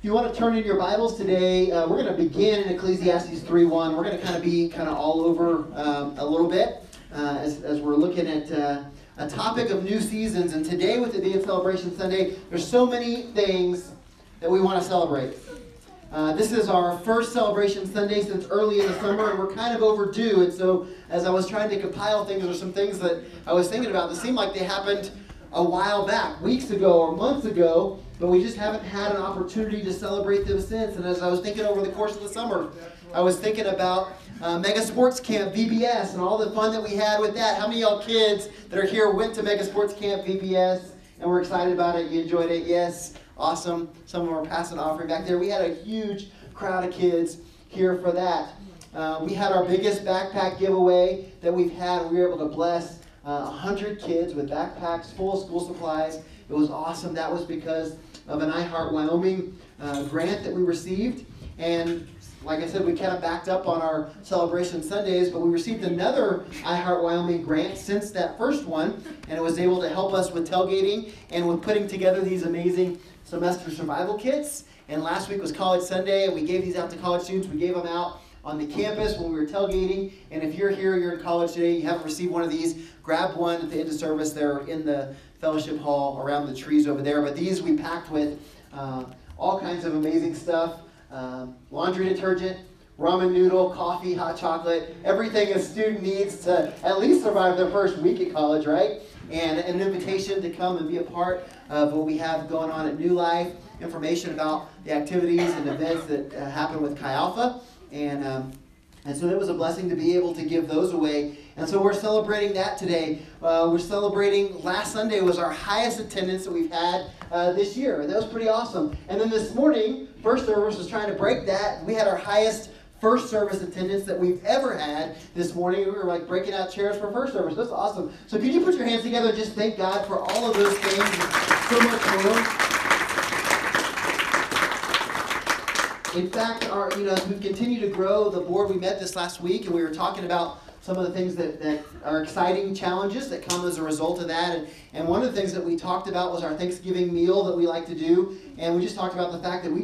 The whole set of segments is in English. If you want to turn in your Bibles today, we're going to begin in Ecclesiastes 3:1. We're going to be all over a little bit as we're looking at a topic of new seasons. And today, with it being Celebration Sunday, there's so many things that we want to celebrate. This is our first Celebration Sunday since early in the summer, and we're kind of overdue. And so, as I was trying to compile things, there's some things that I was thinking about that seemed like they happened a while back, weeks ago or months ago, but we just haven't had an opportunity to celebrate them since. And as I was thinking over the course of the summer, I was thinking about Mega Sports Camp VBS and all the fun that we had with that. How many of y'all kids that are here went to Mega Sports Camp VBS and were excited about it? You enjoyed it? Yes? Awesome. Some of them are passing an offering back there. We had a huge crowd of kids here for that. We had our biggest backpack giveaway that we've had. We were able to bless 100 kids with backpacks full of school supplies. It was awesome. That was because of an iHeart Wyoming grant that we received. And like I said, we kind of backed up on our Celebration Sundays, but we received another iHeart Wyoming grant since that first one, and it was able to help us with tailgating and with putting together these amazing semester survival kits. And last week was College Sunday, and we gave these out to college students. We gave them out on the campus when we were tailgating. And if you're here, you're in college today, you haven't received one of these, grab one at the end of service. They're in the fellowship hall around the trees over there. But these we packed with all kinds of amazing stuff. Laundry detergent, ramen noodle, coffee, hot chocolate, everything a student needs to at least survive their first week at college, right? And an invitation to come and be a part of what we have going on at New Life, information about the activities and events that happen with Chi Alpha. And so it was a blessing to be able to give those away. And so we're celebrating that today. We're celebrating last Sunday was our highest attendance that we've had this year. That was pretty awesome. And then this morning, first service was trying to break that. We had our highest first service attendance that we've ever had this morning. We were like breaking out chairs for first service. That's awesome. So could you put your hands together and just thank God for all of those things and so much more? In fact, as we continue to grow the board, we met this last week and we were talking about some of the things that are exciting challenges that come as a result of that. And one of the things that we talked about was our Thanksgiving meal that we like to do. And we just talked about the fact that we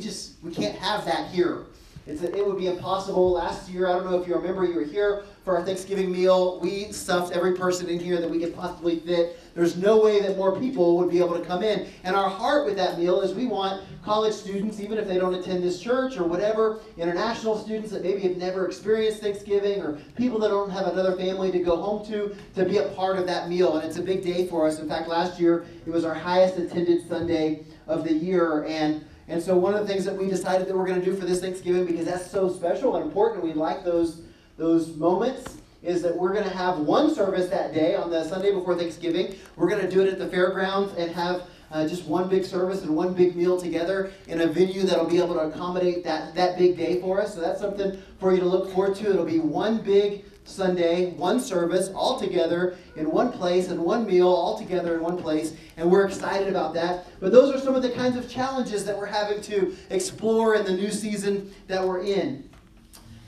can't have that here. It would be impossible. Last year, I don't know if you remember, you were here for our Thanksgiving meal. We stuffed every person in here that we could possibly fit. There's no way that more people would be able to come in. And our heart with that meal is we want college students, even if they don't attend this church or whatever, international students that maybe have never experienced Thanksgiving or people that don't have another family to go home to be a part of that meal. And it's a big day for us. In fact, last year, it was our highest attended Sunday of the year. And so one of the things that we decided that we're going to do for this Thanksgiving, because that's so special and important, we like those moments, is that we're going to have one service that day on the Sunday before Thanksgiving. We're going to do it at the fairgrounds and have just one big service and one big meal together in a venue that will be able to accommodate that big day for us. So that's something for you to look forward to. It'll be one big Sunday, one service, all together in one place, and one meal, all together in one place, and we're excited about that. But those are some of the kinds of challenges that we're having to explore in the new season that we're in.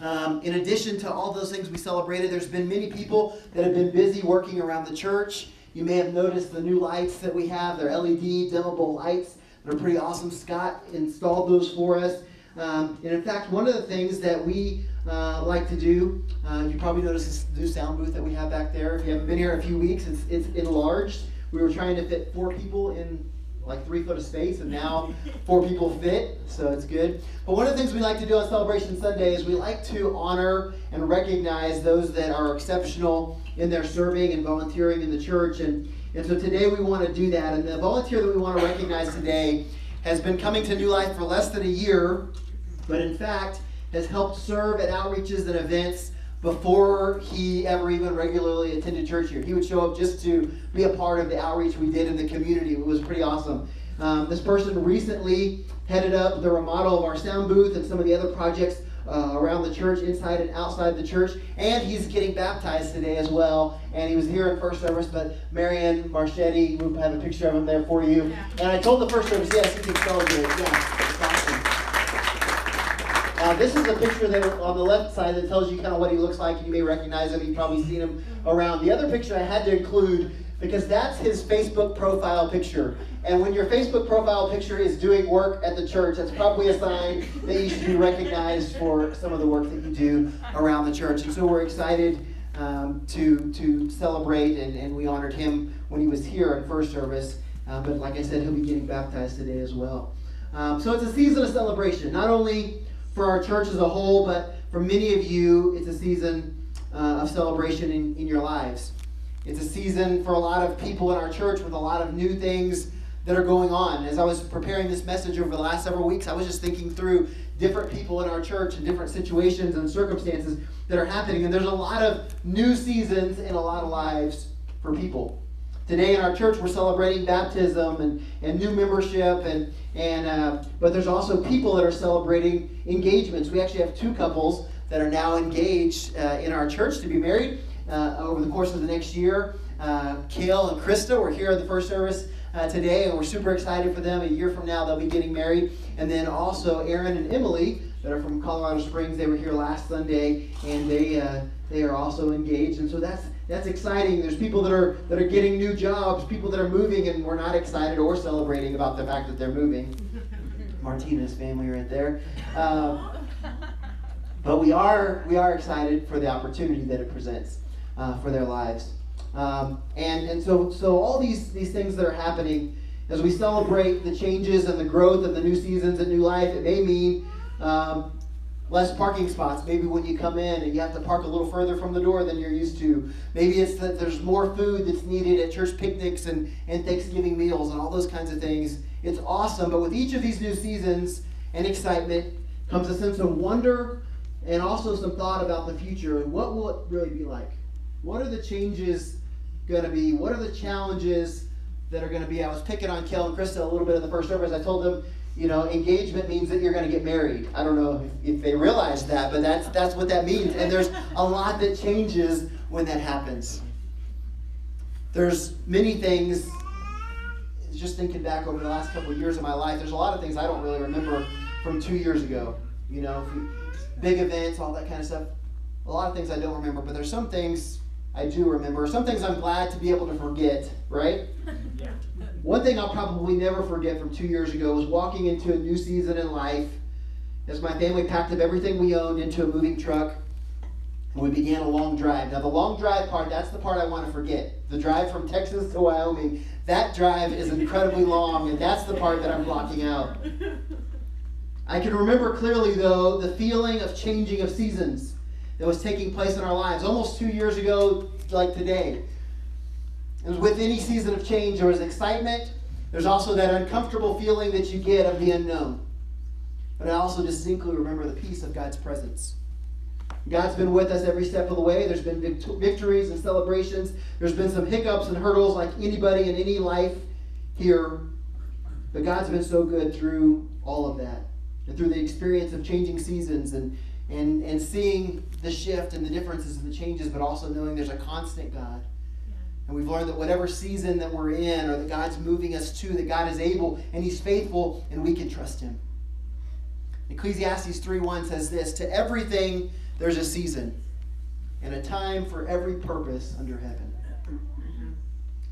In addition to all those things we celebrated, there's been many people that have been busy working around the church. You may have noticed the new lights that we have. They're LED dimmable lights. They're pretty awesome. Scott installed those for us. And in fact, one of the things that we like to do, you probably noticed this new sound booth that we have back there. If you haven't been here in a few weeks, it's enlarged. We were trying to fit 4 people in like 3 foot of space, and now 4 people fit, so it's good. But one of the things we like to do on Celebration Sunday is we like to honor and recognize those that are exceptional in their serving and volunteering in the church. And so today we want to do that. And the volunteer that we want to recognize today has been coming to New Life for less than a year, but in fact has helped serve at outreaches and events before he ever even regularly attended church here. He would show up just to be a part of the outreach we did in the community. It was pretty awesome. This person recently headed up the remodel of our sound booth and some of the other projects around the church, inside and outside the church, and he's getting baptized today as well. And he was here in first service, but Marian Marchetti, we'll have a picture of him there for you. Yeah. And I told the first service, yes, he can celebrate. Yeah. This is a picture that on the left side that tells you kind of what he looks like. You may recognize him. You've probably seen him around. The other picture I had to include because that's his Facebook profile picture. And when your Facebook profile picture is doing work at the church, that's probably a sign that you should be recognized for some of the work that you do around the church. And so we're excited to celebrate, and we honored him when he was here in first service. But like I said, he'll be getting baptized today as well. So it's a season of celebration, not only for our church as a whole, but for many of you, it's a season of celebration in your lives. It's a season for a lot of people in our church with a lot of new things that are going on. As I was preparing this message over the last several weeks, I was just thinking through different people in our church and different situations and circumstances that are happening. And there's a lot of new seasons in a lot of lives for people. Today in our church, we're celebrating baptism and new membership, but there's also people that are celebrating engagements. We actually have two couples that are now engaged in our church to be married over the course of the next year. Kale and Krista were here at the first service today, and we're super excited for them. A year from now, they'll be getting married. And then also Aaron and Emily that are from Colorado Springs. They were here last Sunday, and they are also engaged, and so that's exciting. There's people that are getting new jobs, people that are moving, and we're not excited or celebrating about the fact that they're moving. Martinez family right there. But we are excited for the opportunity that it presents for their lives. And so all these things that are happening, as we celebrate the changes and the growth and the new seasons and new life, it may mean less parking spots. Maybe when you come in and you have to park a little further from the door than you're used to. Maybe it's that there's more food that's needed at church picnics and Thanksgiving meals and all those kinds of things. It's awesome, but with each of these new seasons and excitement comes a sense of wonder and also some thought about the future. And what will it really be like? What are the changes going to be? What are the challenges that are going to be? I was picking on Kel and Krista a little bit in the first service. I told them, you know, engagement means that you're going to get married. I don't know if they realize that, but that's what that means. And there's a lot that changes when that happens. There's many things, just thinking back over the last couple of years of my life, there's a lot of things I don't really remember from 2 years ago. You know, big events, all that kind of stuff. A lot of things I don't remember, but there's some things I do remember. Some things I'm glad to be able to forget, right? Yeah. One thing I'll probably never forget from 2 years ago was walking into a new season in life as my family packed up everything we owned into a moving truck and we began a long drive. Now the long drive part, that's the part I want to forget. The drive from Texas to Wyoming, that drive is incredibly long, and that's the part that I'm blocking out. I can remember clearly though the feeling of changing of seasons that was taking place in our lives almost 2 years ago like today. And with any season of change, there was excitement. There's also that uncomfortable feeling that you get of the unknown. But I also distinctly remember the peace of God's presence. God's been with us every step of the way. There's been victories and celebrations. There's been some hiccups and hurdles like anybody in any life here. But God's been so good through all of that. And through the experience of changing seasons and seeing the shift and the differences and the changes, but also knowing there's a constant God. And we've learned that whatever season that we're in or that God's moving us to, that God is able and he's faithful and we can trust him. Ecclesiastes 3:1 says this, "To everything there's a season and a time for every purpose under heaven."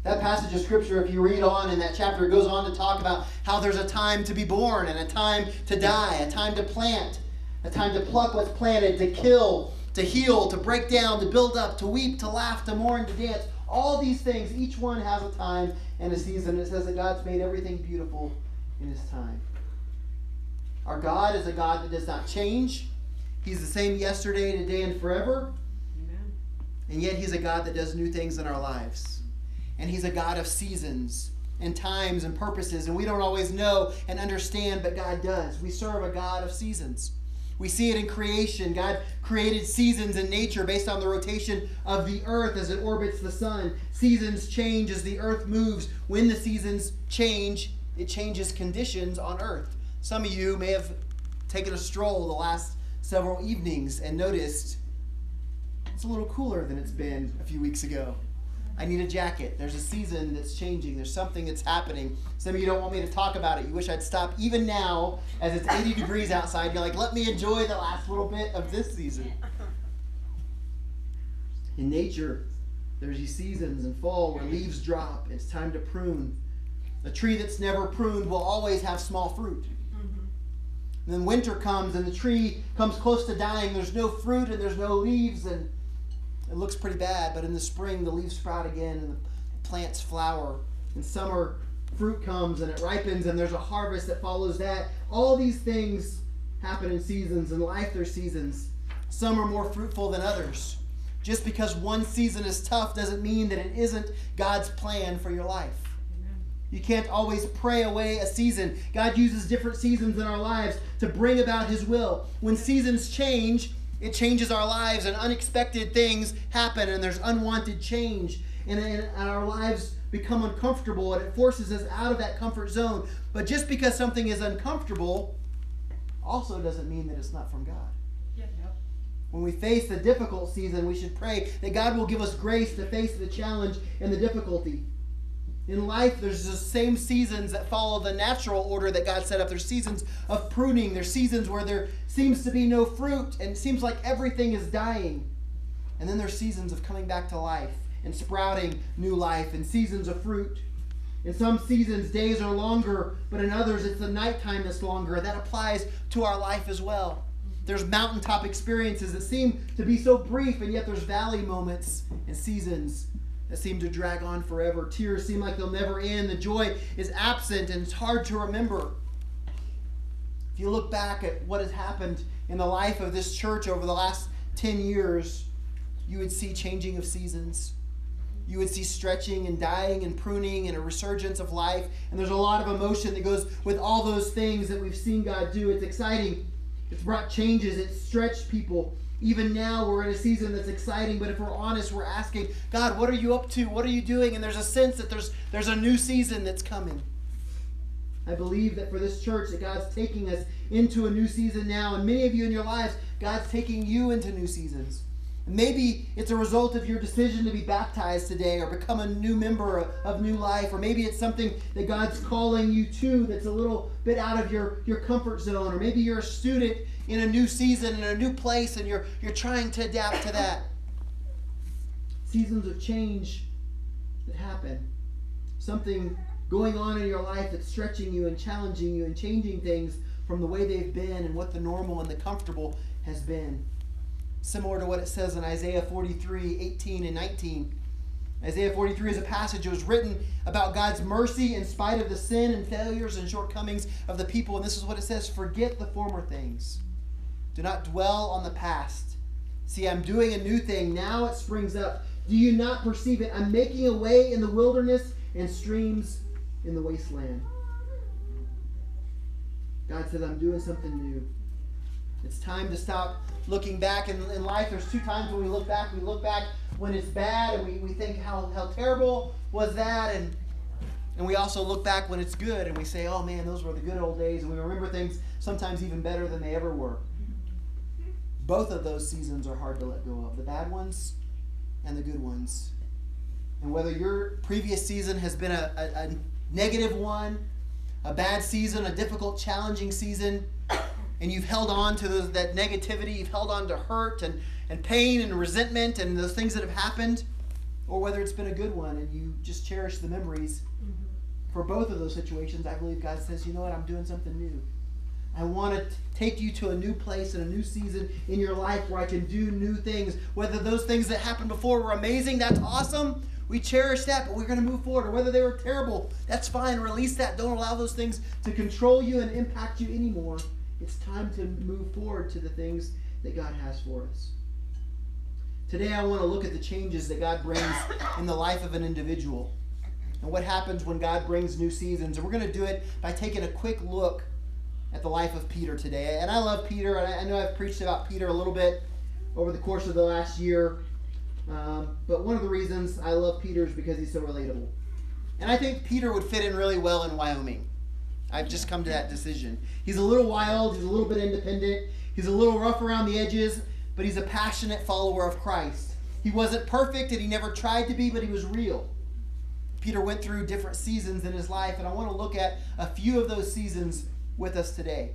That passage of scripture, if you read on in that chapter, it goes on to talk about how there's a time to be born and a time to die, a time to plant, a time to pluck what's planted, to kill, to heal, to break down, to build up, to weep, to laugh, to mourn, to dance. All these things, each one has a time and a season. It says that God's made everything beautiful in his time. Our God is a God that does not change. He's the same yesterday, today, and forever. Amen. And yet he's a God that does new things in our lives. And he's a God of seasons and times and purposes. And we don't always know and understand, but God does. We serve a God of seasons. We see it in creation. God created seasons in nature based on the rotation of the earth as it orbits the sun. Seasons change as the earth moves. When the seasons change, it changes conditions on earth. Some of you may have taken a stroll the last several evenings and noticed it's a little cooler than it's been a few weeks ago. I need a jacket. There's a season that's changing. There's something that's happening. Some of you don't want me to talk about it. You wish I'd stop even now as it's 80 degrees outside. You're like, let me enjoy the last little bit of this season. In nature, There's these seasons in fall where leaves drop. It's time to prune. A tree that's never pruned will always have small fruit. And then winter comes and the tree comes close to dying. There's no fruit and there's no leaves and it looks pretty bad. But in the spring, the leaves sprout again and the plants flower. In summer, fruit comes and it ripens and there's a harvest that follows that. All these things happen in seasons. In life, there's seasons. Some are more fruitful than others. Just because one season is tough doesn't mean that it isn't God's plan for your life. You can't always pray away a season. God uses different seasons in our lives to bring about His will. When seasons change, it changes our lives, and unexpected things happen, and there's unwanted change, and our lives become uncomfortable, and it forces us out of that comfort zone. But just because something is uncomfortable also doesn't mean that it's not from God. When we face a difficult season, we should pray that God will give us grace to face the challenge and the difficulty. In life, there's the same seasons that follow the natural order that God set up. There's seasons of pruning. There's seasons where there seems to be no fruit and it seems like everything is dying. And then there's seasons of coming back to life and sprouting new life and seasons of fruit. In some seasons, days are longer, but in others, it's the nighttime that's longer. That applies to our life as well. There's mountaintop experiences that seem to be so brief, and yet there's valley moments and seasons that seem to drag on forever. Tears seem like they'll never end. The joy is absent and it's hard to remember. If you look back at what has happened in the life of this church over the last 10 years, you would see changing of seasons. You would see stretching and dying and pruning and a resurgence of life. And there's a lot of emotion that goes with all those things that we've seen God do. It's exciting. It's brought changes. It's stretched people. Even now, we're in a season that's exciting, but if we're honest, we're asking, God, what are you up to? What are you doing? And there's a sense that there's a new season that's coming. I believe that for this church, that God's taking us into a new season now. And many of you in your lives, God's taking you into new seasons. And maybe it's a result of your decision to be baptized today or become a new member of New Life. Or maybe it's something that God's calling you to that's a little bit out of your comfort zone. Or maybe you're a student in a new season, in a new place, and you're trying to adapt to that. Seasons of change that happen. Something going on in your life that's stretching you and challenging you and changing things from the way they've been and what the normal and the comfortable has been. Similar to what it says in Isaiah 43, 18 and 19. Isaiah 43 is a passage that was written about God's mercy in spite of the sin and failures and shortcomings of the people. And this is what it says: forget the former things. Do not dwell on the past. See, I'm doing a new thing. Now it springs up. Do you not perceive it? I'm making a way in the wilderness and streams in the wasteland. God said, I'm doing something new. It's time to stop looking back. In life, there's two times when we look back. We look back when it's bad, and we think, how terrible was that? And we also look back when it's good, and we say, oh, man, those were the good old days. And we remember things sometimes even better than they ever were. Both of those seasons are hard to let go of, the bad ones and the good ones. And whether your previous season has been a negative one, a bad season, a difficult, challenging season, and you've held on to that negativity, you've held on to hurt and pain and resentment and those things that have happened, or whether it's been a good one and you just cherish the memories. For both of those situations, I believe God says, you know what, I'm doing something new. I want to take you to a new place and a new season in your life where I can do new things. Whether those things that happened before were amazing, that's awesome. We cherish that, but we're going to move forward. Or whether they were terrible, that's fine. Release that. Don't allow those things to control you and impact you anymore. It's time to move forward to the things that God has for us. Today I want to look at the changes that God brings in the life of an individual and what happens when God brings new seasons. And we're going to do it by taking a quick look at the life of Peter today. And I love Peter, and I know I've preached about Peter a little bit over the course of the last year. But one of the reasons I love Peter is because he's so relatable. And I think Peter would fit in really well in Wyoming. I've just come to that decision. He's a little wild. He's a little bit independent. He's a little rough around the edges, but he's a passionate follower of Christ. He wasn't perfect, and he never tried to be, but he was real. Peter went through different seasons in his life, and I want to look at a few of those seasons with us today.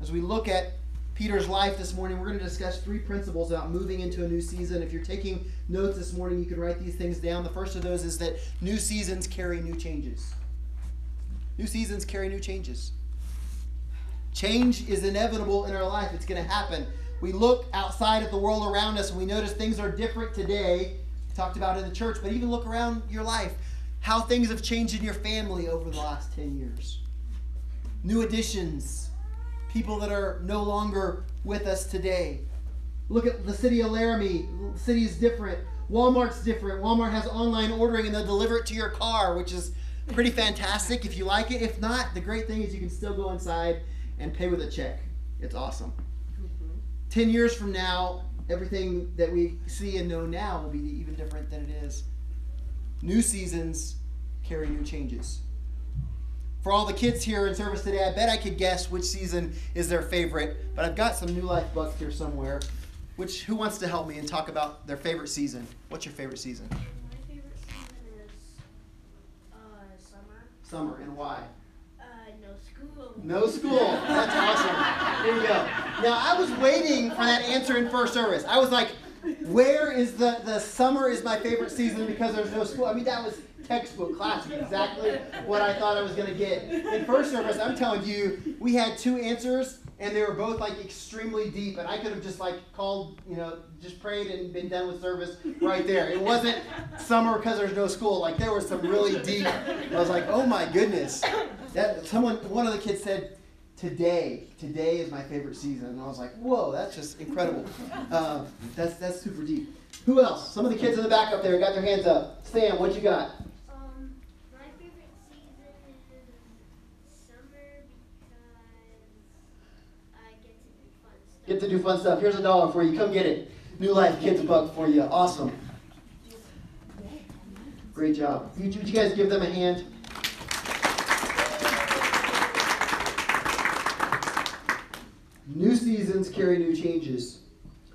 As we look at Peter's life this morning. We're going to discuss three principles about moving into a new season. If you're taking notes this morning, you can write these things down. The first of those is that new seasons carry new changes. New seasons carry new changes. Change is inevitable in our life. It's going to happen. We look outside at the world around us and we notice things are different today. We talked about it in the church, but even look around your life, how things have changed in your family over the last 10 years. New additions, people that are no longer with us today. Look at the city of Laramie. The city is different. Walmart's different. Walmart has online ordering and they'll deliver it to your car, which is pretty fantastic if you like it. If not, the great thing is you can still go inside and pay with a check. It's awesome. 10 years from now, everything that we see and know now will be even different than it is. New seasons carry new changes. For all the kids here in service today, I bet I could guess which season is their favorite, but I've got some New Life bucks here somewhere. Who wants to help me and talk about their favorite season? What's your favorite season? My favorite season is summer. Summer, and why? No school. No school. That's awesome. There you go. Now, I was waiting for that answer in first service. I was like, where is the summer is my favorite season because there's no school? I mean, that was textbook classic, exactly what I thought I was going to get. In first service, I'm telling you, we had two answers, and they were both like extremely deep, and I could have just like called, you know, just prayed and been done with service right there. It wasn't summer because there's no school. Like, there was some really deep. I was like, oh my goodness. One of the kids said, today is my favorite season. And I was like, whoa, that's just incredible. That's super deep. Who else? Some of the kids in the back up there got their hands up. Sam, what you got? My favorite season is summer because I get to do fun stuff. Get to do fun stuff. Here's $1 for you. Come get it. New Life Kids Buck for you. Awesome. Great job. Would you guys give them a hand? New seasons carry new changes.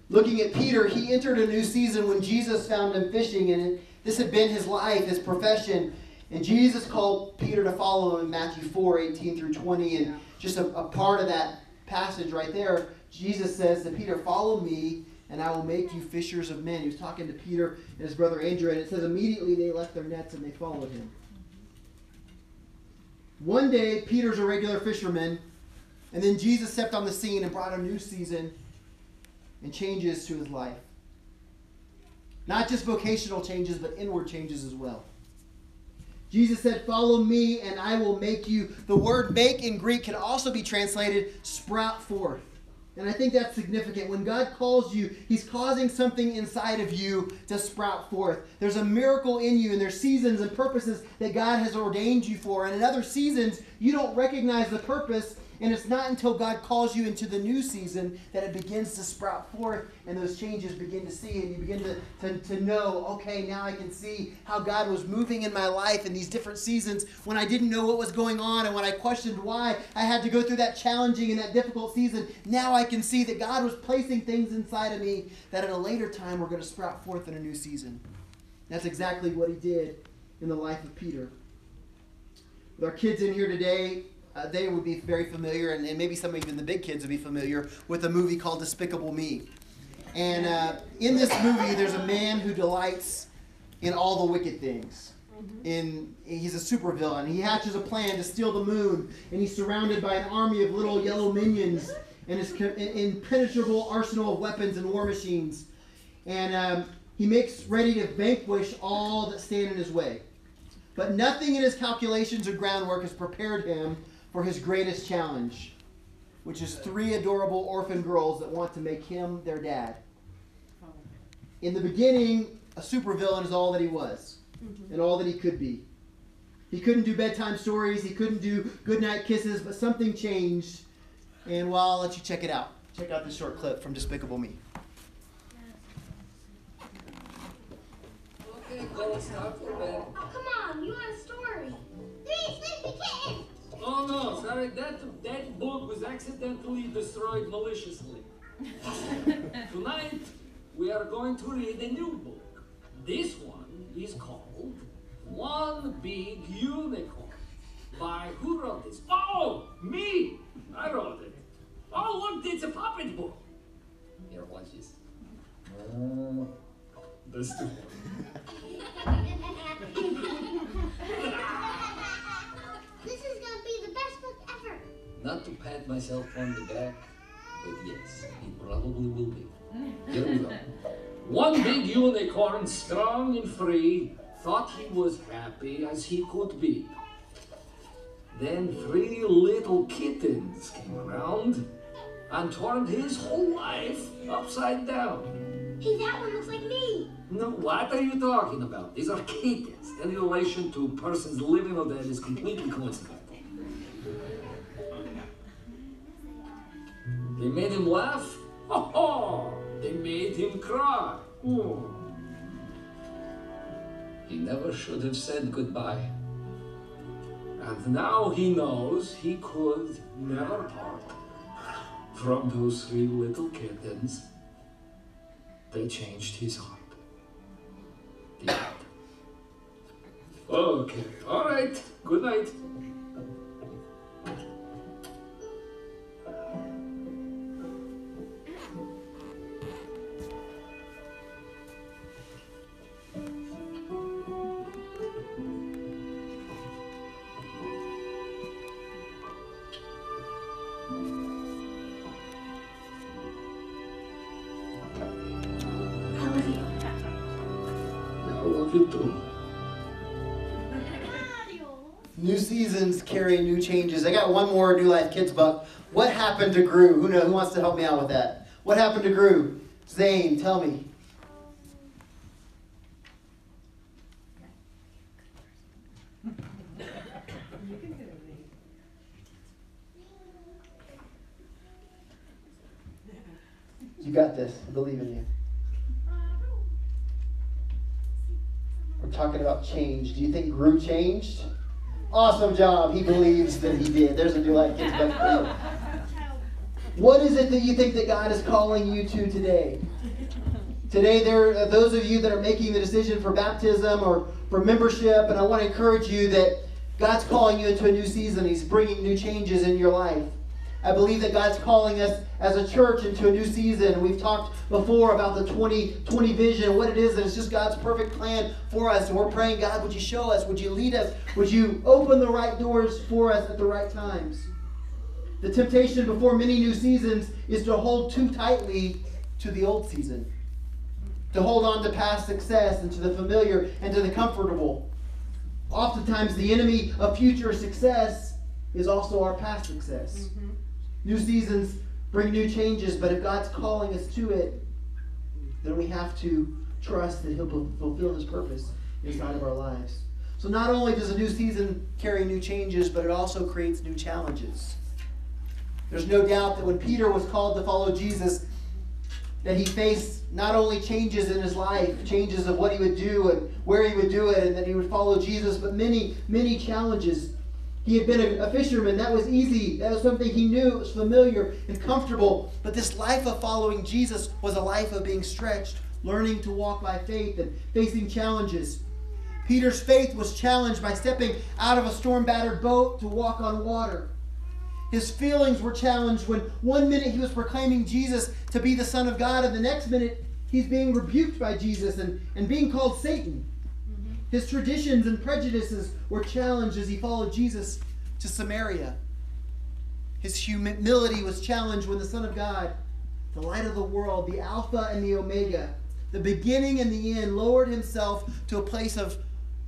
Looking at Peter, he entered a new season when Jesus found him fishing, and this had been his life, his profession. And Jesus called Peter to follow him in Matthew 4:18 through 20, and just a part of that passage right there, Jesus says to Peter, "Follow me, and I will make you fishers of men." He was talking to Peter and his brother Andrew, and it says immediately they left their nets and they followed him. One day, Peter's a regular fisherman, and then Jesus stepped on the scene and brought a new season and changes to his life. Not just vocational changes, but inward changes as well. Jesus said, "Follow me and I will make you." The word "make" in Greek can also be translated "sprout forth." And I think that's significant. When God calls you, he's causing something inside of you to sprout forth. There's a miracle in you, and there's seasons and purposes that God has ordained you for. And in other seasons, you don't recognize the purpose. And it's not until God calls you into the new season that it begins to sprout forth and those changes begin to see, and you begin to know, okay, now I can see how God was moving in my life in these different seasons when I didn't know what was going on and when I questioned why I had to go through that challenging and that difficult season. Now I can see that God was placing things inside of me that at a later time were going to sprout forth in a new season. That's exactly what he did in the life of Peter. With our kids in here today, they would be very familiar, and maybe some even the big kids would be familiar with a movie called Despicable Me. And in this movie, there's a man who delights in all the wicked things. He's a supervillain. He hatches a plan to steal the moon, and he's surrounded by an army of little yellow minions and his impenetrable arsenal of weapons and war machines. And he makes ready to vanquish all that stand in his way. But nothing in his calculations or groundwork has prepared him for his greatest challenge, which is three adorable orphan girls that want to make him their dad. In the beginning, a supervillain is all that he was and all that he could be. He couldn't do bedtime stories, he couldn't do goodnight kisses, but something changed. And well, I'll let you check it out. Check out this short clip from Despicable Me. Okay, go, it's time for bed. Oh, come on, you want a story. Three sleepy kittens! Oh no, sorry, that book was accidentally destroyed maliciously. Tonight, we are going to read a new book. This one is called One Big Unicorn. By who wrote this? Oh, me! I wrote it. Oh, look, it's a puppet book. Those two. This is gonna be the best book ever. Not to pat myself on the back, but yes, it probably will be. Here we go. One big unicorn, strong and free, thought he was happy as he could be. Then three little kittens came around and turned his whole life upside down. Hey, that one looks like me. No, what are you talking about? These are kittens. Any relation to persons living or dead is completely coincidental. They made him laugh. Ho ho! They made him cry. Oh. He never should have said goodbye. And now he knows he could never part from those three little kittens. They changed his heart. The end. Okay, all right, good night. New seasons carry new changes. I got one more New Life Kids book. What happened to Gru? Who knows? Who wants to help me out with that? What happened to Gru? Zane, tell me. You got this. I believe in you. We're talking about change. Do you think Gru changed? Awesome job. He believes that he did. There's a New Life Kids book for you. What is it that you think that God is calling you to today? Today, there are those of you that are making the decision for baptism or for membership, and I want to encourage you that God's calling you into a new season. He's bringing new changes in your life. I believe that God's calling us as a church into a new season. We've talked before about the 2020 vision, what it is, and it's just God's perfect plan for us. And we're praying, God, would you show us? Would you lead us? Would you open the right doors for us at the right times? The temptation before many new seasons is to hold too tightly to the old season, to hold on to past success and to the familiar and to the comfortable. Oftentimes, the enemy of future success is also our past success. Mm-hmm. New seasons bring new changes, but if God's calling us to it, then we have to trust that he'll fulfill his purpose inside of our lives. So not only does a new season carry new changes, but it also creates new challenges. There's no doubt that when Peter was called to follow Jesus, that he faced not only changes in his life, changes of what he would do and where he would do it, and that he would follow Jesus, but many, many challenges. He had been a fisherman. That was easy. That was something he knew. It was familiar and comfortable. But this life of following Jesus was a life of being stretched, learning to walk by faith and facing challenges. Peter's faith was challenged by stepping out of a storm-battered boat to walk on water. His feelings were challenged when one minute he was proclaiming Jesus to be the Son of God, and the next minute he's being rebuked by Jesus and being called Satan. His traditions and prejudices were challenged as he followed Jesus to Samaria. His humility was challenged when the Son of God, the light of the world, the Alpha and the Omega, the beginning and the end, lowered himself to a place of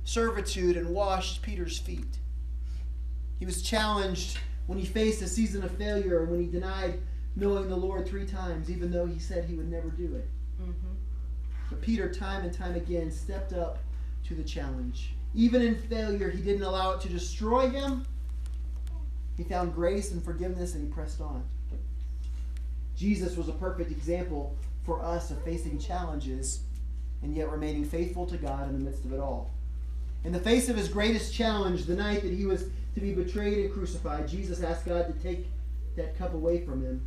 servitude and washed Peter's feet. He was challenged when he faced a season of failure, when he denied knowing the Lord 3 times, even though he said he would never do it. But Peter, time and time again, stepped up to the challenge. Even in failure, he didn't allow it to destroy him. He found grace and forgiveness, and he pressed on. Jesus was a perfect example for us of facing challenges and yet remaining faithful to God in the midst of it all. In the face of his greatest challenge, the night that he was to be betrayed and crucified, Jesus asked God to take that cup away from him.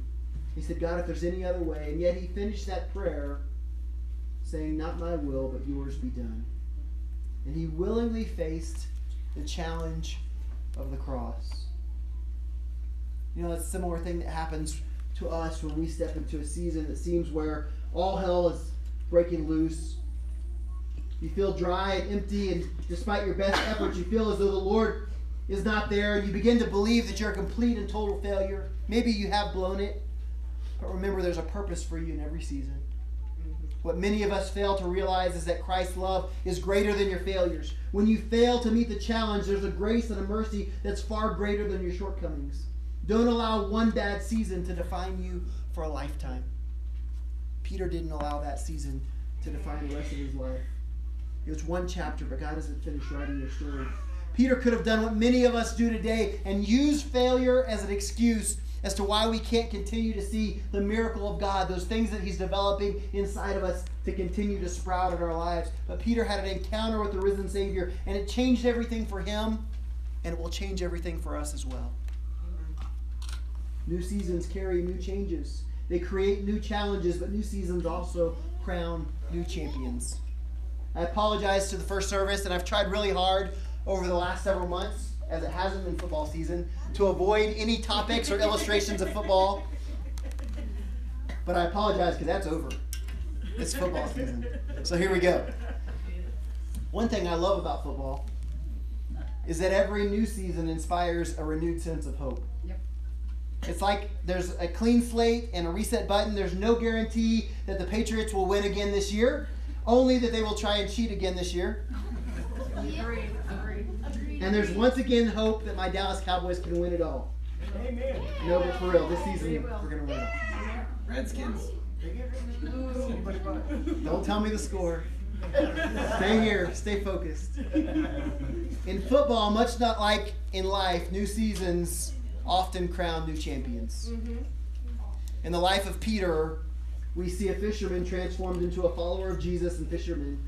He said, God, if there's any other way, and yet he finished that prayer saying, not my will, but yours be done. And he willingly faced the challenge of the cross. You know, that's a similar thing that happens to us when we step into a season that seems where all hell is breaking loose. You feel dry and empty, and despite your best efforts, you feel as though the Lord is not there. You begin to believe that you're a complete and total failure. Maybe you have blown it, but remember there's a purpose for you in every season. What many of us fail to realize is that Christ's love is greater than your failures. When you fail to meet the challenge, there's a grace and a mercy that's far greater than your shortcomings. Don't allow one bad season to define you for a lifetime. Peter didn't allow that season to define the rest of his life. It was one chapter, but God hasn't finished writing your story. Peter could have done what many of us do today and used failure as an excuse as to why we can't continue to see the miracle of God, those things that he's developing inside of us to continue to sprout in our lives. But Peter had an encounter with the risen Savior, and it changed everything for him, and it will change everything for us as well. New seasons carry new changes. They create new challenges, but new seasons also crown new champions. I apologize to the first service, and I've tried really hard over the last several months, as it hasn't been football season, to avoid any topics or illustrations of football. But I apologize because that's over. It's football season. So here we go. One thing I love about football is that every new season inspires a renewed sense of hope. Yep. It's like there's a clean slate and a reset button. There's no guarantee that the Patriots will win again this year, only that they will try and cheat again this year. And there's once again hope that my Dallas Cowboys can win it all. Amen. No, but for real, this season we're going to win it. Redskins. Don't tell me the score. Stay here. Stay focused. In football, much not like in life, new seasons often crown new champions. In the life of Peter, we see a fisherman transformed into a follower of Jesus and fisherman.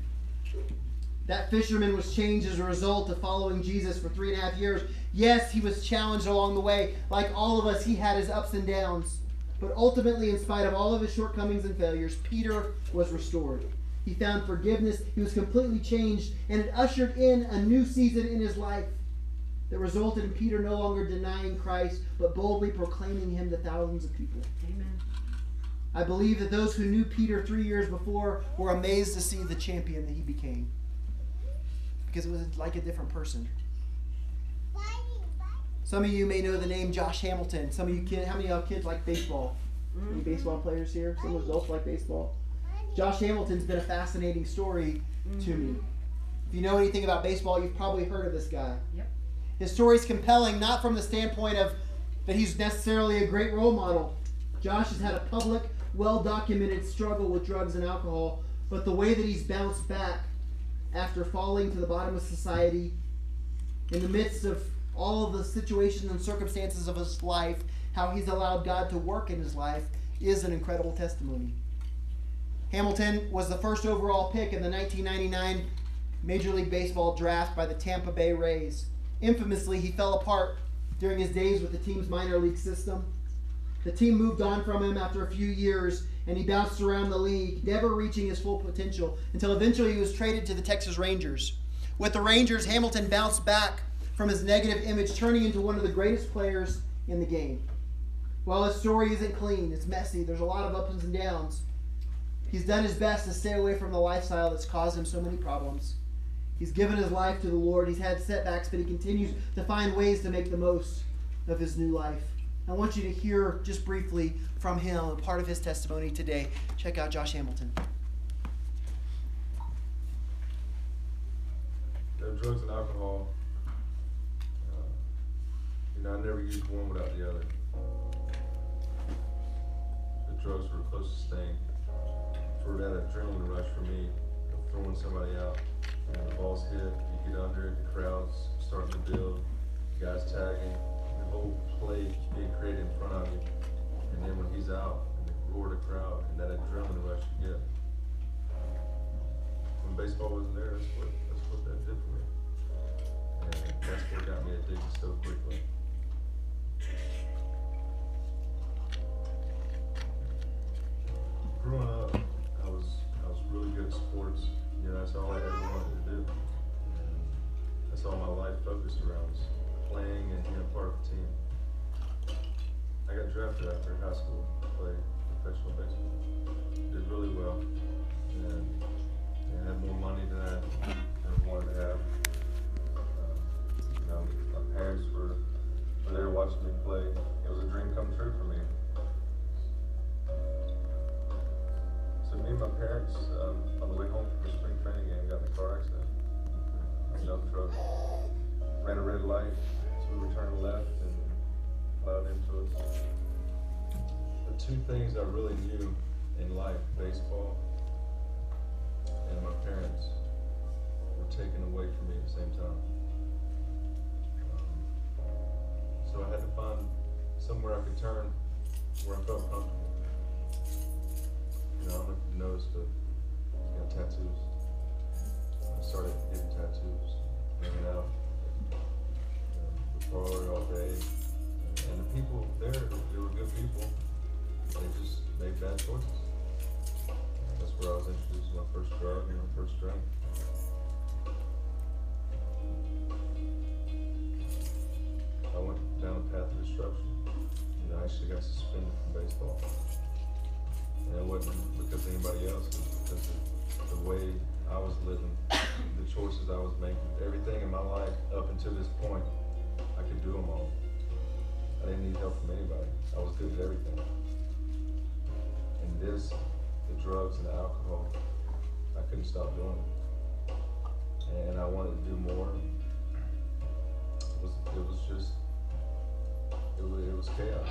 That fisherman was changed as a result of following Jesus for 3.5 years. Yes, he was challenged along the way. Like all of us, he had his ups and downs. But ultimately, in spite of all of his shortcomings and failures, Peter was restored. He found forgiveness. He was completely changed, and it ushered in a new season in his life that resulted in Peter no longer denying Christ, but boldly proclaiming him to thousands of people. Amen. I believe that those who knew Peter 3 years before were amazed to see the champion that he became, because it was like a different person. Some of you may know the name Josh Hamilton. Some of you kids, how many of y'all kids like baseball? Any baseball players here? Some adults like baseball. Josh Hamilton's been a fascinating story to me. If you know anything about baseball, you've probably heard of this guy. Yep. His story's compelling, not from the standpoint of that he's necessarily a great role model. Josh has had a public, well-documented struggle with drugs and alcohol, but the way that he's bounced back after falling to the bottom of society, in the midst of all of the situations and circumstances of his life, how he's allowed God to work in his life is an incredible testimony. Hamilton was the first overall pick in the 1999 Major League Baseball draft by the Tampa Bay Rays. Infamously, he fell apart during his days with the team's minor league system. The team moved on from him after a few years, and he bounced around the league, never reaching his full potential, until eventually he was traded to the Texas Rangers. With the Rangers, Hamilton bounced back from his negative image, turning into one of the greatest players in the game. While his story isn't clean, it's messy, there's a lot of ups and downs, he's done his best to stay away from the lifestyle that's caused him so many problems. He's given his life to the Lord, he's had setbacks, but he continues to find ways to make the most of his new life. I want you to hear just briefly from him, part of his testimony today. Check out Josh Hamilton. Drugs and alcohol, I never used one without the other. The drugs were the closest thing for that adrenaline rush for me, throwing somebody out. And the ball's hit, you get under, the crowd's starting to build, the guys tagging. Whole play being created in front of you, and then when he's out, and the roar of the crowd, and that adrenaline rush you get. When baseball wasn't there, that's what that did for me. And that's what got me addicted so quickly. Growing up, I was really good at sports. You know, that's all I ever wanted to do. And that's all my life focused around was playing and being a part of the team. I got drafted after high school to play professional baseball. Did really well. And So me and my parents, on the way home from the spring training game, got in a car accident. A dump truck ran a red light, so we were turning left and plowed into it. The two things I really knew in life, baseball and my parents, were taken away from me at the same time. So I had to find somewhere I could turn where I felt comfortable. You know, I don't know if you noticed, but I got tattoos. I started getting tattoos, hanging out with Rory all day. And the people there, they were good people. They just made bad choices. That's where I was introduced to my first drug and my first drink. I went down a path of destruction, and I actually got suspended from baseball. And it wasn't because of anybody else, it was because of the way I was living, the choices I was making. Everything in my life up until this point, I could do them all. I didn't need help from anybody. I was good at everything. And this, the drugs and the alcohol, I couldn't stop doing it. And I wanted to do more. It was chaos.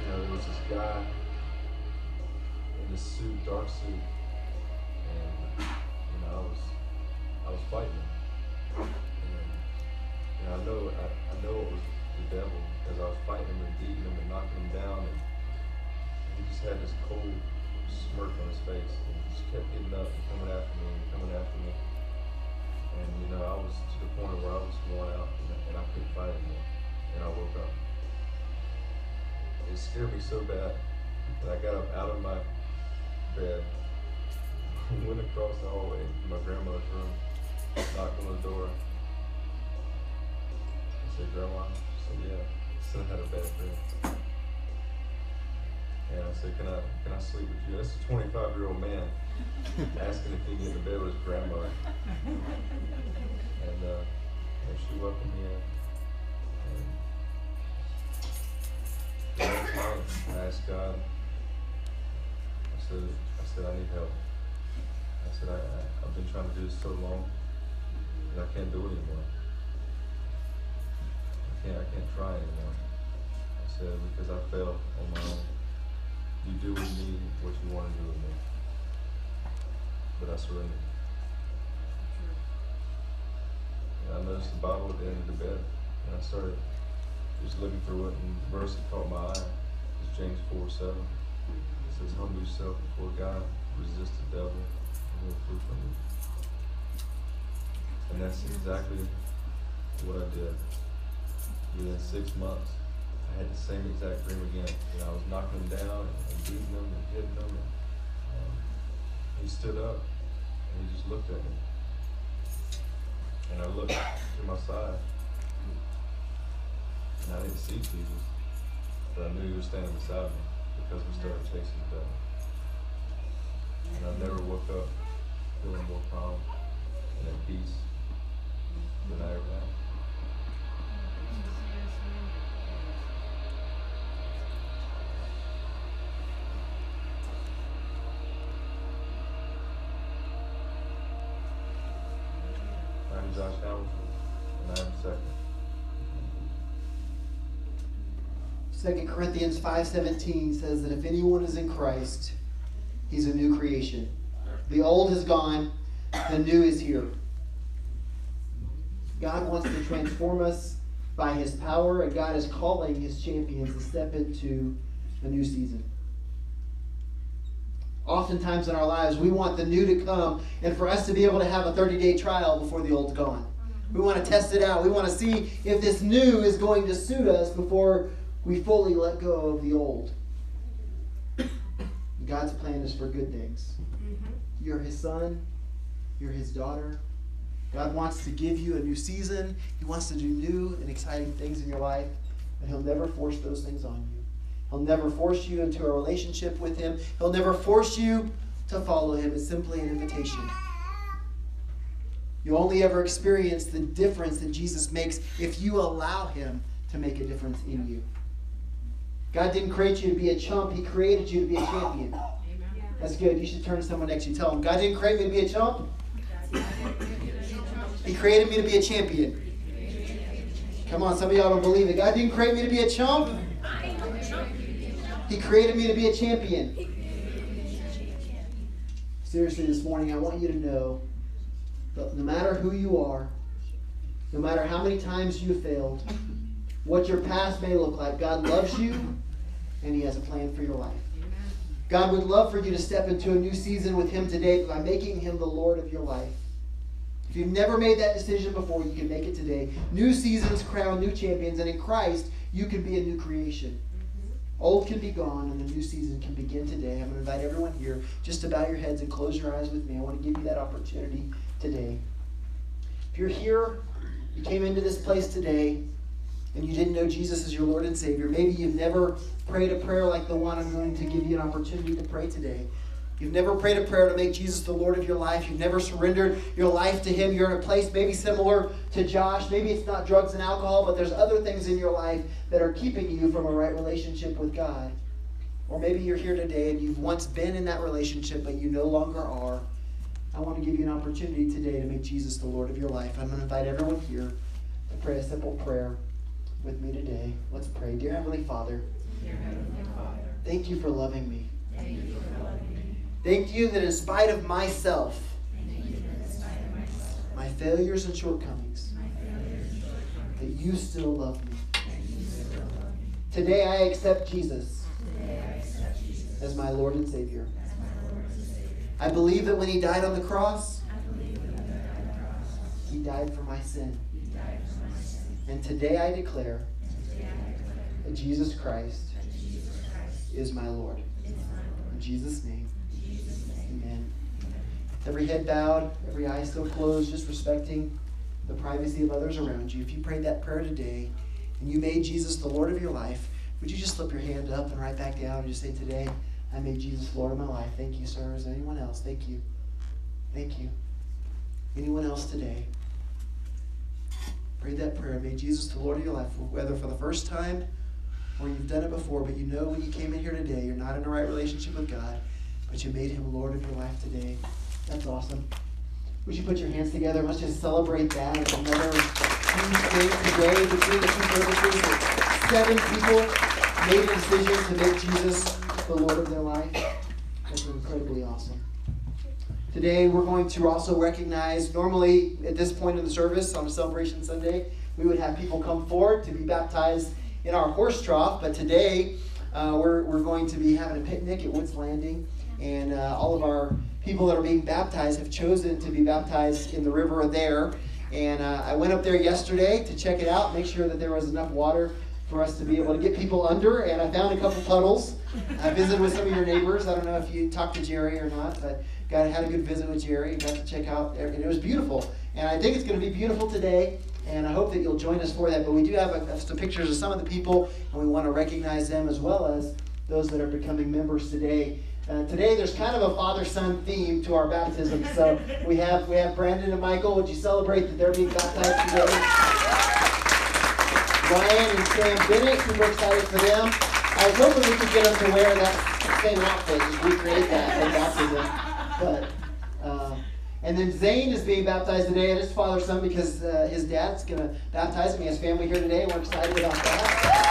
You know, there was this guy in this suit, dark suit, and you know, I was fighting him. And I know it was the devil, because I was fighting him and beating him and knocking him down, and he just had this cold smirk on his face, and he just kept getting up and coming after me. And you know, I was to the point where I was worn out, and I couldn't fight anymore, and I woke up. It scared me so bad that I got up out of my bed, went across the hallway to my grandmother's room, knocked on the door. I said, "Grandma," I said, "Yeah, I still had a bad dream." And I said, can I sleep with you? That's a 25-year-old man asking if he can get in bed with his grandmother. And she welcomed me in. And I asked God, I said, I need help. I said, I've been trying to do this so long that I can't do it anymore. I can't try anymore. I said, because I failed on my own. You do with me what you want to do with me. But I surrendered. And I noticed the Bible at the end of the bed, and I started just looking through it, and the verse that caught my eye is James 4:7. It says, "Humble yourself before God, resist the devil, and he'll flee from you." And that's exactly what I did. Within 6 months, I had the same exact dream again. You know, I was knocking him down and beating him and hitting him. And, he stood up and he just looked at me. And I looked to my side, and I didn't see Jesus, but I knew he was standing beside me because we started chasing the devil. And I never woke up feeling more calm and at peace than I ever had. I'm Josh Hamilton, and I'm second. 2 Corinthians 5:17 says that if anyone is in Christ, he's a new creation. The old is gone, the new is here. God wants to transform us by his power, and God is calling his champions to step into a new season. Oftentimes in our lives, we want the new to come, and for us to be able to have a 30-day trial before the old's gone. We want to test it out. We want to see if this new is going to suit us before we fully let go of the old. God's plan is for good things. You're his son. You're his daughter. God wants to give you a new season. He wants to do new and exciting things in your life, but he'll never force those things on you. He'll never force you into a relationship with him. He'll never force you to follow him. It's simply an invitation. You only ever experience the difference that Jesus makes if you allow him to make a difference in you. God didn't create you to be a chump. He created you to be a champion. Amen. That's good. You should turn to someone next to you. Tell them, God didn't create me to be a chump. He created me to be a champion. Come on, some of y'all don't believe it. God didn't create me to be a chump. He created me to be a champion. Seriously, this morning, I want you to know that no matter who you are, no matter how many times you failed, what your past may look like, God loves you and He has a plan for your life. God would love for you to step into a new season with Him today by making Him the Lord of your life. If you've never made that decision before, you can make it today. New seasons crown new champions, and in Christ, you can be a new creation. Old can be gone, and the new season can begin today. I'm going to invite everyone here just to bow your heads and close your eyes with me. I want to give you that opportunity today. If you're here, you came into this place today, and you didn't know Jesus as your Lord and Savior, maybe you've never prayed a prayer like the one I'm going to give you an opportunity to pray today. You've never prayed a prayer to make Jesus the Lord of your life. You've never surrendered your life to Him. You're in a place maybe similar to Josh. Maybe it's not drugs and alcohol, but there's other things in your life that are keeping you from a right relationship with God. Or maybe you're here today and you've once been in that relationship, but you no longer are. I want to give you an opportunity today to make Jesus the Lord of your life. I'm going to invite everyone here to pray a simple prayer with me today. Let's pray. Dear Heavenly Father, thank you for loving me. Thank you that in spite of myself, my failures and shortcomings, that you still love me. Today I accept Jesus as my Lord and Savior. I believe that when He died on the cross, He died for my sin. And today I declare that Jesus Christ is my Lord. In Jesus' name. Amen. Every head bowed, every eye still closed, just respecting the privacy of others around you. If you prayed that prayer today and you made Jesus the Lord of your life, would you just slip your hand up and right back down and just say, today I made Jesus Lord of my life. Thank you, sir. Is there anyone else? Thank you. Thank you. Anyone else today? Prayed that prayer. Made Jesus the Lord of your life, whether for the first time or you've done it before, but you know when you came in here today, you're not in the right relationship with God, but you made Him Lord of your life today. That's awesome. Would you put your hands together? Let's just celebrate that. It's another Tuesday today between the two services. 7 people made a decision to make Jesus the Lord of their life. That's incredibly awesome. Today we're going to also recognize, normally at this point in the service on a Celebration Sunday, we would have people come forward to be baptized in our horse trough, but today we're going to be having a picnic at Woods Landing. And all of our people that are being baptized have chosen to be baptized in the river there. And I went up there yesterday to check it out, make sure that there was enough water for us to be able to get people under. And I found a couple puddles. I visited with some of your neighbors. I don't know if you talked to Jerry or not, but had a good visit with Jerry. Got to check out everything. It was beautiful. And I think it's going to be beautiful today. And I hope that you'll join us for that. But we do have some pictures of some of the people, and we want to recognize them as well as those that are becoming members today. Today there's kind of a father-son theme to our baptism, so we have Brandon and Michael. Would you celebrate that they're being baptized together? Ryan and Sam Bennett, we're excited for them. I was hoping we could get them to wear that same outfit and recreate that in baptism. But, and then Zane is being baptized today at his father-son because his dad's going to baptize him. He has family here today, and we're excited about that.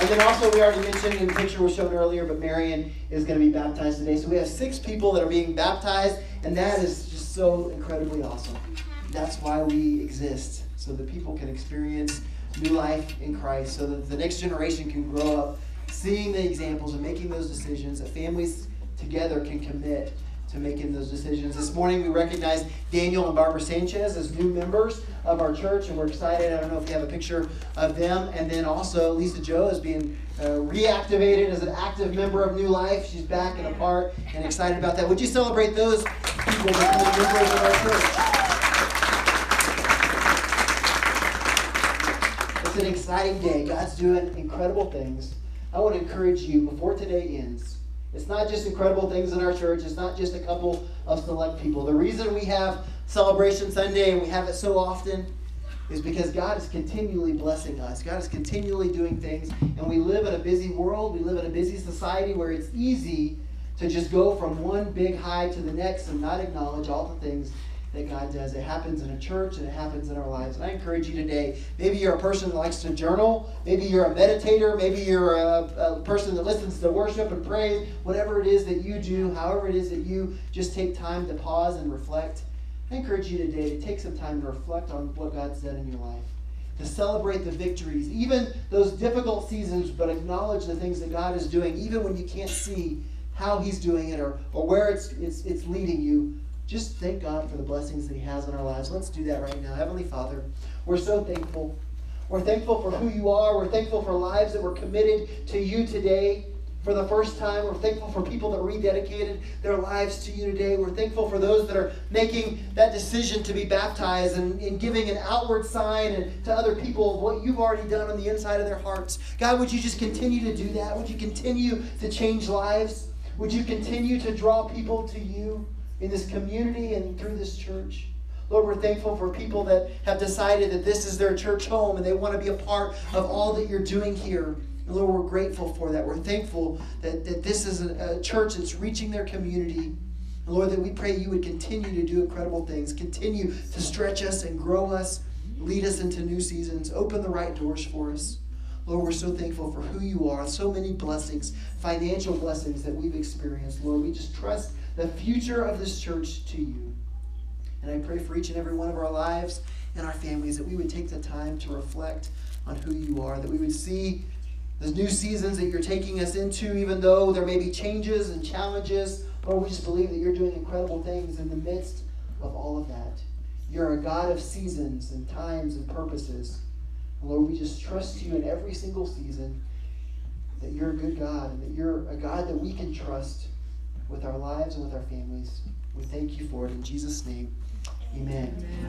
And then also, we already mentioned, and the picture was shown earlier, but Marian is going to be baptized today. So we have 6 people that are being baptized, and that is just so incredibly awesome. That's why we exist, so that people can experience new life in Christ, so that the next generation can grow up seeing the examples and making those decisions, that families together can commit to making those decisions. This morning, we recognize Daniel and Barbara Sanchez as new members of our church, and we're excited. I don't know if you have a picture of them. And then also, Lisa Jo is being reactivated as an active member of New Life. She's back and a part and excited about that. Would you celebrate those people that are members of our church? It's an exciting day. God's doing incredible things. I want to encourage you, before today ends, it's not just incredible things in our church. It's not just a couple of select people. The reason we have Celebration Sunday and we have it so often is because God is continually blessing us. God is continually doing things, and we live in a busy world. We live in a busy society where it's easy to just go from one big high to the next and not acknowledge all the things that God does. It happens in a church, and it happens in our lives. And I encourage you today, maybe you're a person that likes to journal, maybe you're a meditator, maybe you're a person that listens to worship and praise, whatever it is that you do, however it is that you just take time to pause and reflect. I encourage you today to take some time to reflect on what God's done in your life, to celebrate the victories, even those difficult seasons, but acknowledge the things that God is doing, even when you can't see how he's doing it or where it's leading you. Just thank God for the blessings that he has in our lives. Let's do that right now. Heavenly Father, we're so thankful. We're thankful for who you are. We're thankful for lives that were committed to you today for the first time. We're thankful for people that rededicated their lives to you today. We're thankful for those that are making that decision to be baptized and giving an outward sign and to other people of what you've already done on the inside of their hearts. God, would you just continue to do that? Would you continue to change lives? Would you continue to draw people to you in this community and through this church? Lord, we're thankful for people that have decided that this is their church home and they want to be a part of all that you're doing here. And Lord, we're grateful for that. We're thankful that this is a church that's reaching their community. And Lord, that we pray you would continue to do incredible things, continue to stretch us and grow us, lead us into new seasons, open the right doors for us. Lord, we're so thankful for who you are, so many blessings, financial blessings that we've experienced. Lord, we just trust the future of this church to you. And I pray for each and every one of our lives and our families that we would take the time to reflect on who you are, that we would see the new seasons that you're taking us into, even though there may be changes and challenges. Lord, we just believe that you're doing incredible things in the midst of all of that. You're a God of seasons and times and purposes. And Lord, we just trust you in every single season, that you're a good God and that you're a God that we can trust with our lives and with our families. We thank you for it in Jesus' name. Amen. Amen.